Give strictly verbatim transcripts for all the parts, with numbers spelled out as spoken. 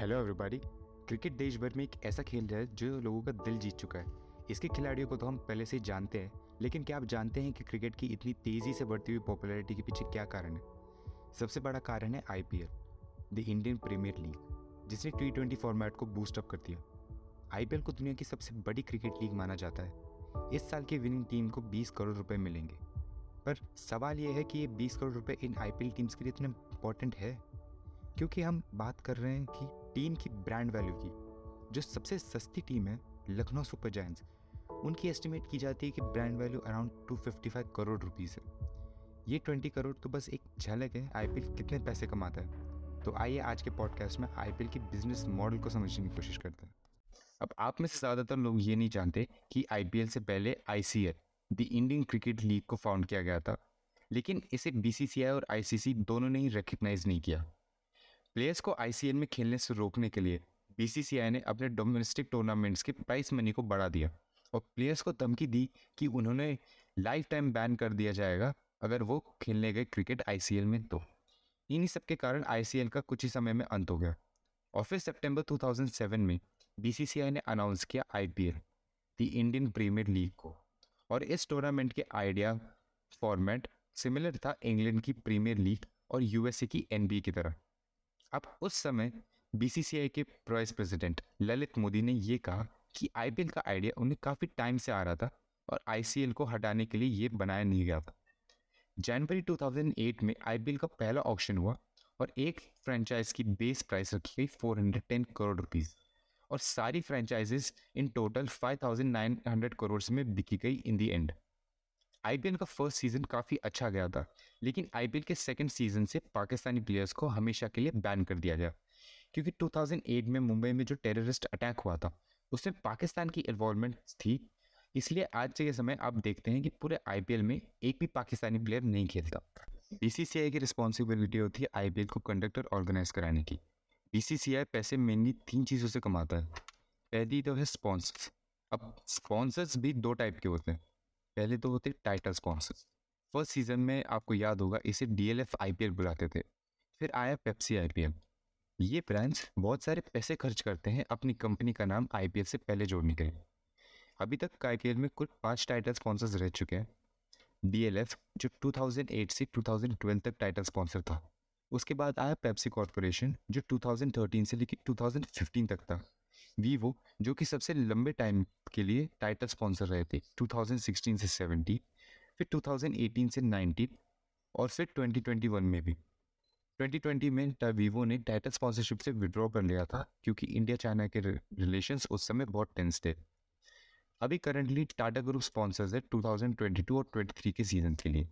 Hello everybody. Cricket देश भर में एक ऐसा खेल है जो लोगों का दिल जीत चुका है। इसके खिलाड़ियों को तो हम पहले से ही जानते हैं, लेकिन क्या आप जानते हैं कि क्रिकेट की इतनी तेज़ी से बढ़ती हुई पॉपुलैरिटी के पीछे क्या कारण है? सबसे बड़ा कारण है IPL, the Indian premiere league, जिसने टी ट्वेंटी फॉर्मेट को बूस्टअप कर दिया। आईपीएल को दुनिया की सबसे बड़ी क्रिकेट लीग माना जाता है। इस साल की विनिंग टीम को बीस करोड़ रुपये मिलेंगे, पर सवाल यह है कि ये बीस करोड़ रुपये इन आईपीएल टीम्स के लिए इतना इम्पॉर्टेंट है? क्योंकि हम बात कर रहे हैं कि टीम की ब्रांड वैल्यू की। जो सबसे सस्ती टीम है लखनऊ सुपर जायंट्स, उनकी एस्टिमेट की जाती है कि ब्रांड वैल्यू अराउंड दो सौ पचपन करोड़ रुपीस है। ये बीस करोड़ तो बस एक झलक है आईपीएल कितने पैसे कमाता है। तो आइए आज के पॉडकास्ट में आईपीएल की बिजनेस मॉडल को समझने की कोशिश करते हैं। अब आप में से ज़्यादातर लोग ये नहीं जानते कि आईपीएल से पहले ICL, the Indian cricket league को फाउंड किया गया था, लेकिन इसे बीसीसीआई और आईसीसी दोनों ने ही रिकग्नाइज नहीं किया। प्लेयर्स को आईसीएल में खेलने से रोकने के लिए बीसीसीआई ने अपने डोमेस्टिक टूर्नामेंट्स के प्राइस मनी को बढ़ा दिया और प्लेयर्स को धमकी दी कि उन्होंने लाइफ टाइम बैन कर दिया जाएगा अगर वो खेलने गए क्रिकेट आईसीएल में। तो इन्हीं सब के कारण आईसीएल का कुछ ही समय में अंत हो गया और फिर सितंबर दो हज़ार सात में बीसीसीआई ने अनाउंस किया IPL, the Indian premiere league को। और इस टूर्नामेंट के आइडिया फॉर्मेट सिमिलर था इंग्लैंड की प्रीमियर लीग और यूएसए की एनबीए की तरह। अब उस समय बीसीसीआई के वाइस प्रेसिडेंट ललित मोदी ने ये कहा कि आईपीएल का आइडिया उन्हें काफ़ी टाइम से आ रहा था और आईसीएल को हटाने के लिए ये बनाया नहीं गया था। जनवरी दो हज़ार आठ में आईपीएल का पहला ऑक्शन हुआ और एक फ्रेंचाइज की बेस प्राइस रखी गई चार सौ दस करोड़ रुपीस और सारी फ्रेंचाइजेस इन टोटल पाँच हज़ार नौ सौ करोड़ में बिकी गई। इन दी एंड आईपीएल का फर्स्ट सीज़न काफ़ी अच्छा गया था, लेकिन आईपीएल के सेकंड सीज़न से पाकिस्तानी प्लेयर्स को हमेशा के लिए बैन कर दिया गया, क्योंकि दो हज़ार आठ में मुंबई में जो टेररिस्ट अटैक हुआ था उसमें पाकिस्तान की इन्वॉल्वमेंट थी। इसलिए आज के समय आप देखते हैं कि पूरे आईपीएल में एक भी पाकिस्तानी प्लेयर नहीं खेलता। बीसीसीआई की रिस्पॉन्सिबिलिटी होती है आईपीएल को कंडक्ट और ऑर्गेनाइज कराने की। बीसीसीआई पैसे मेनली तीन चीज़ों से कमाता है। पहली तो है स्पॉन्सर्स। अब स्पॉन्सर्स भी दो टाइप के होते हैं। पहले तो होते टाइटल स्पॉन्सर्स। फर्स्ट सीजन में आपको याद होगा इसे डीएलएफ आईपीएल बुलाते थे, फिर आया पेप्सी आईपीएल। ये ब्रांड्स बहुत सारे पैसे खर्च करते हैं अपनी कंपनी का नाम आईपीएल से पहले जोड़ने के लिए। अभी तक आईपीएल में कुल पाँच टाइटल स्पॉन्सर्स रह चुके हैं। डीएलएफ जो दो हज़ार आठ से दो हज़ार बारह तक टाइटल स्पॉन्सर था। उसके बाद आया पेप्सी कॉरपोरेशन जो दो हज़ार तेरह से लेकर दो हज़ार पंद्रह तक था। वीवो जो कि सबसे लंबे टाइम के लिए टाइटल स्पॉन्सर रहे थे दो हज़ार सोलह से सत्रह, फिर दो हज़ार अठारह से उन्नीस और फिर दो हज़ार इक्कीस में भी। दो हज़ार बीस में वीवो ने टाइटल स्पॉन्सरशिप से विड्रॉ कर लिया था, क्योंकि इंडिया चाइना के रिलेशंस उस समय बहुत टेंस थे। अभी करंटली टाटा ग्रुप स्पॉन्सर्स है दो हज़ार बाईस और तेईस के सीजन के लिए।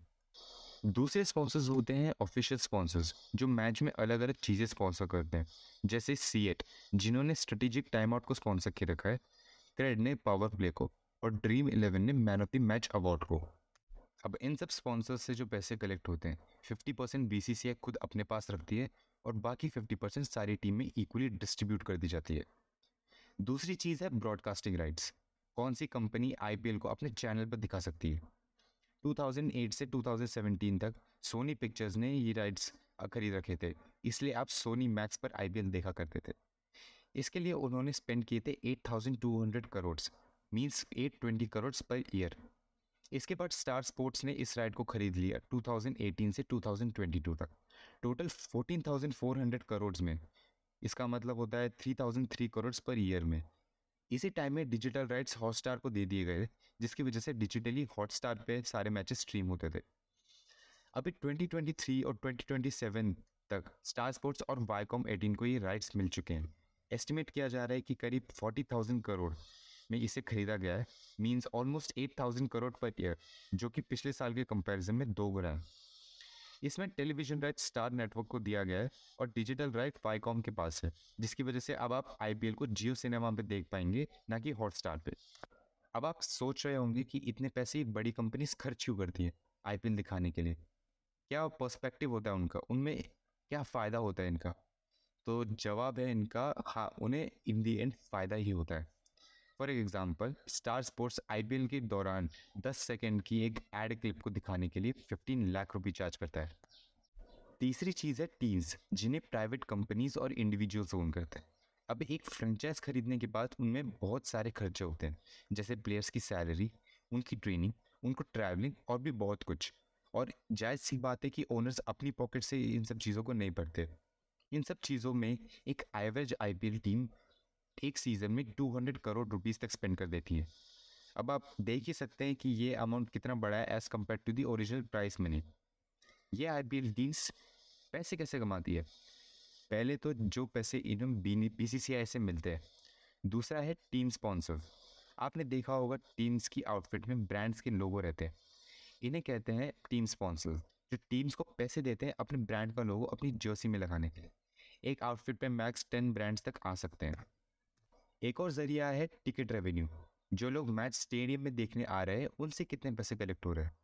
दूसरे स्पॉन्सर्स होते हैं ऑफिशियल स्पॉन्सर्स जो मैच में अलग अलग चीज़ें स्पॉन्सर करते हैं, जैसे सीएट जिन्होंने स्ट्रेटेजिक टाइम आउट को स्पॉन्सर किया रखा है, क्रेड ने पावर प्ले को और ड्रीम इलेवन ने man of the match award को। अब इन सब स्पॉन्सर्स से जो पैसे कलेक्ट होते हैं पचास परसेंट बीसीसीआई खुद अपने पास रखती है और बाकी पचास परसेंट सारी टीम में इक्वली डिस्ट्रीब्यूट कर दी जाती है। दूसरी चीज़ है ब्रॉडकास्टिंग राइट्स। कौन सी कंपनी आईपीएल को अपने चैनल पर दिखा सकती है? दो हज़ार आठ से दो हज़ार सत्रह तक सोनी पिक्चर्स ने ये राइट्स खरीद रखे थे, इसलिए आप सोनी मैक्स पर आईपीएल देखा करते थे। इसके लिए उन्होंने स्पेंड किए थे आठ हज़ार दो सौ करोड़, मीन्स आठ सौ बीस करोड़ पर ईयर। इसके बाद स्टार स्पोर्ट्स ने इस राइट को खरीद लिया दो हज़ार अठारह से दो हज़ार बाईस तक टोटल चौदह हज़ार चार सौ करोड़ में। इसका मतलब होता है तीन हज़ार तीन करोड़ पर ईयर में। इसी टाइम में डिजिटल राइट्स हॉटस्टार को दे दिए गए, जिसकी वजह से डिजिटली हॉटस्टार पे सारे मैचेस स्ट्रीम होते थे। अभी दो हज़ार तेईस और दो हज़ार सत्ताईस तक स्टार स्पोर्ट्स और वाईकॉम अठारह को ये राइट्स मिल चुके हैं। एस्टिमेट किया जा रहा है कि करीब चालीस हज़ार करोड़ में इसे खरीदा गया है, मींस ऑलमोस्ट आठ हज़ार करोड़ पर ईयर, जो कि पिछले साल के कंपैरिजन में दो गुना है। इसमें टेलीविजन राइट स्टार नेटवर्क को दिया गया है और डिजिटल राइट वाईकॉम के पास है, जिसकी वजह से अब आप आईपीएल को जियो सिनेमा पे देख पाएंगे, ना कि हॉटस्टार पे। अब आप सोच रहे होंगे कि इतने पैसे बड़ी कंपनीज खर्च क्यों करती है आईपीएल दिखाने के लिए? क्या पर्सपेक्टिव होता है उनका? उनमें क्या फ़ायदा होता है इनका? तो जवाब है इनका हाँ, उन्हें इन दी एंड फ़ायदा ही होता है। For example Star Sports IPL के दौरान दस सेकंड की एक एड क्लिप को दिखाने के लिए पंद्रह लाख रुपये चार्ज करता है। तीसरी चीज़ है टीम्स, जिन्हें प्राइवेट कंपनीज और इंडिविजुअल्स ओन करते हैं। अब एक फ्रेंचाइज खरीदने के बाद उनमें बहुत सारे खर्चे होते हैं, जैसे प्लेयर्स की सैलरी, उनकी ट्रेनिंग, उनको ट्रैवलिंग और भी बहुत कुछ। और जायज़ सी बात है कि ओनर्स अपनी पॉकेट से इन सब चीज़ों को नहीं भरते। इन सब चीज़ों में एक एवरेज आईपीएल टीम एक सीज़न में दो सौ करोड़ रुपीस तक स्पेंड कर देती है। अब आप देख ही सकते हैं कि ये अमाउंट कितना बड़ा है as compare to the original prize money. ये आईपीएल टीम्स पैसे कैसे कमाती है? पहले तो जो पैसे इन्हें बीसीसीआई से मिलते हैं, दूसरा है टीम स्पॉन्सर। आपने देखा होगा टीम्स की आउटफिट में ब्रांड्स के लोगो रहते हैं, इन्हें कहते हैं टीम स्पॉन्सर, जो टीम्स को पैसे देते हैं अपने ब्रांड का लोगो अपनी जर्सी में लगाने के लिए। एक आउटफिट पे मैक्स टेन ब्रांड्स तक आ सकते हैं। एक और ज़रिया है टिकट रेवेन्यू। जो लोग मैच स्टेडियम में देखने आ रहे हैं उनसे कितने पैसे कलेक्ट हो रहे हैं?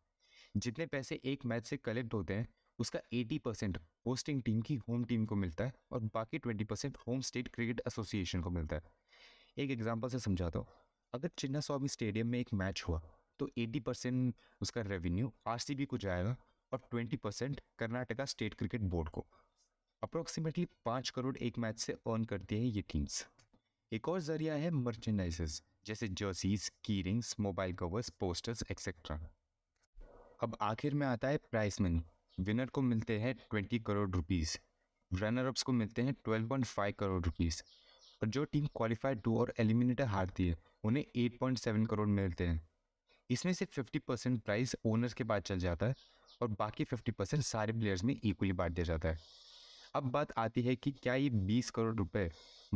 जितने पैसे एक मैच से कलेक्ट होते हैं उसका अस्सी परसेंट होस्टिंग टीम की होम टीम को मिलता है और बाकी बीस percent home state cricket association को मिलता है। एक एग्जांपल से समझाता हूँ। अगर चिन्नास्वामी स्टेडियम में एक मैच हुआ तो अस्सी परसेंट उसका रेवेन्यू आरसीबी को जाएगा और बीस percent Karnataka state cricket board को। अप्रोक्सीमेटली पाँच करोड़ एक मैच से अर्न करती है ये टीम्स। एक और ज़रिया है मर्चेंडाइजेस, जैसे jerseys, key rings, mobile covers, posters etcetera. अब आखिर में आता है प्राइस मनी। विनर को मिलते हैं बीस करोड़ रुपीस, रनर अप्स को मिलते हैं बारह पॉइंट पाँच करोड़ रुपीस, और जो टीम क्वालिफाइड टू और एलिमिनेटर हारती है उन्हें आठ पॉइंट सात करोड़ मिलते हैं। इसमें से पचास परसेंट प्राइस ओनर्स के बाद चल जाता है और बाकी पचास परसेंट सारे प्लेयर्स में इक्वली बांट दिया जाता है। अब बात आती है कि क्या ये बीस करोड़ रुपए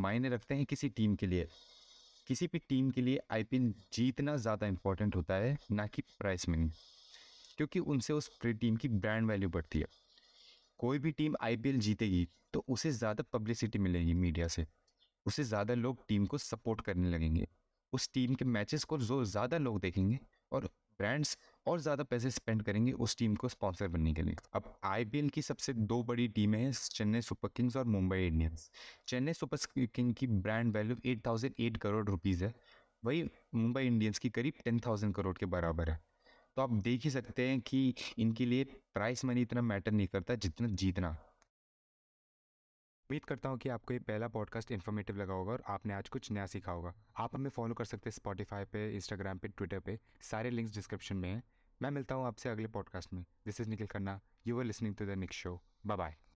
मायने रखते हैं किसी टीम के लिए? किसी भी टीम के लिए आईपीएल जीतना ज़्यादा इम्पोर्टेंट होता है, ना कि प्राइस मनी, क्योंकि उनसे उस टीम की ब्रांड वैल्यू बढ़ती है। कोई भी टीम आईपीएल जीतेगी तो उसे ज़्यादा पब्लिसिटी मिलेगी मीडिया से, उसे ज़्यादा लोग टीम को सपोर्ट करने लगेंगे, उस टीम के मैचेस को जो ज़्यादा लोग देखेंगे और ब्रांड्स और ज़्यादा पैसे स्पेंड करेंगे उस टीम को स्पॉन्सर बनने के लिए। अब आईपीएल की सबसे दो बड़ी टीमें हैं, चेन्नई सुपर किंग्स और Mumbai Indians. Chennai Super King की brand value eight thousand eight crore rupees है, वही मुंबई इंडियंस की करीब टेन थाउजेंड करोड़ के बराबर है। तो आप देख ही सकते हैं कि इनके लिए प्राइस मनी इतना मैटर नहीं करता जितना जीतना। उम्मीद करता हूँ कि आपको ये पहला पॉडकास्ट इन्फॉर्मेटिव लगा होगा और आपने आज कुछ नया सीखा होगा। आप हमें फॉलो कर सकते हैं स्पॉटिफाई पे, इंस्टाग्राम पे, ट्विटर पे, सारे लिंक्स डिस्क्रिप्शन में हैं। मैं मिलता हूँ आपसे अगले पॉडकास्ट में। This is Nikhil Kanna, you are listening to the Nick show. Bye bye.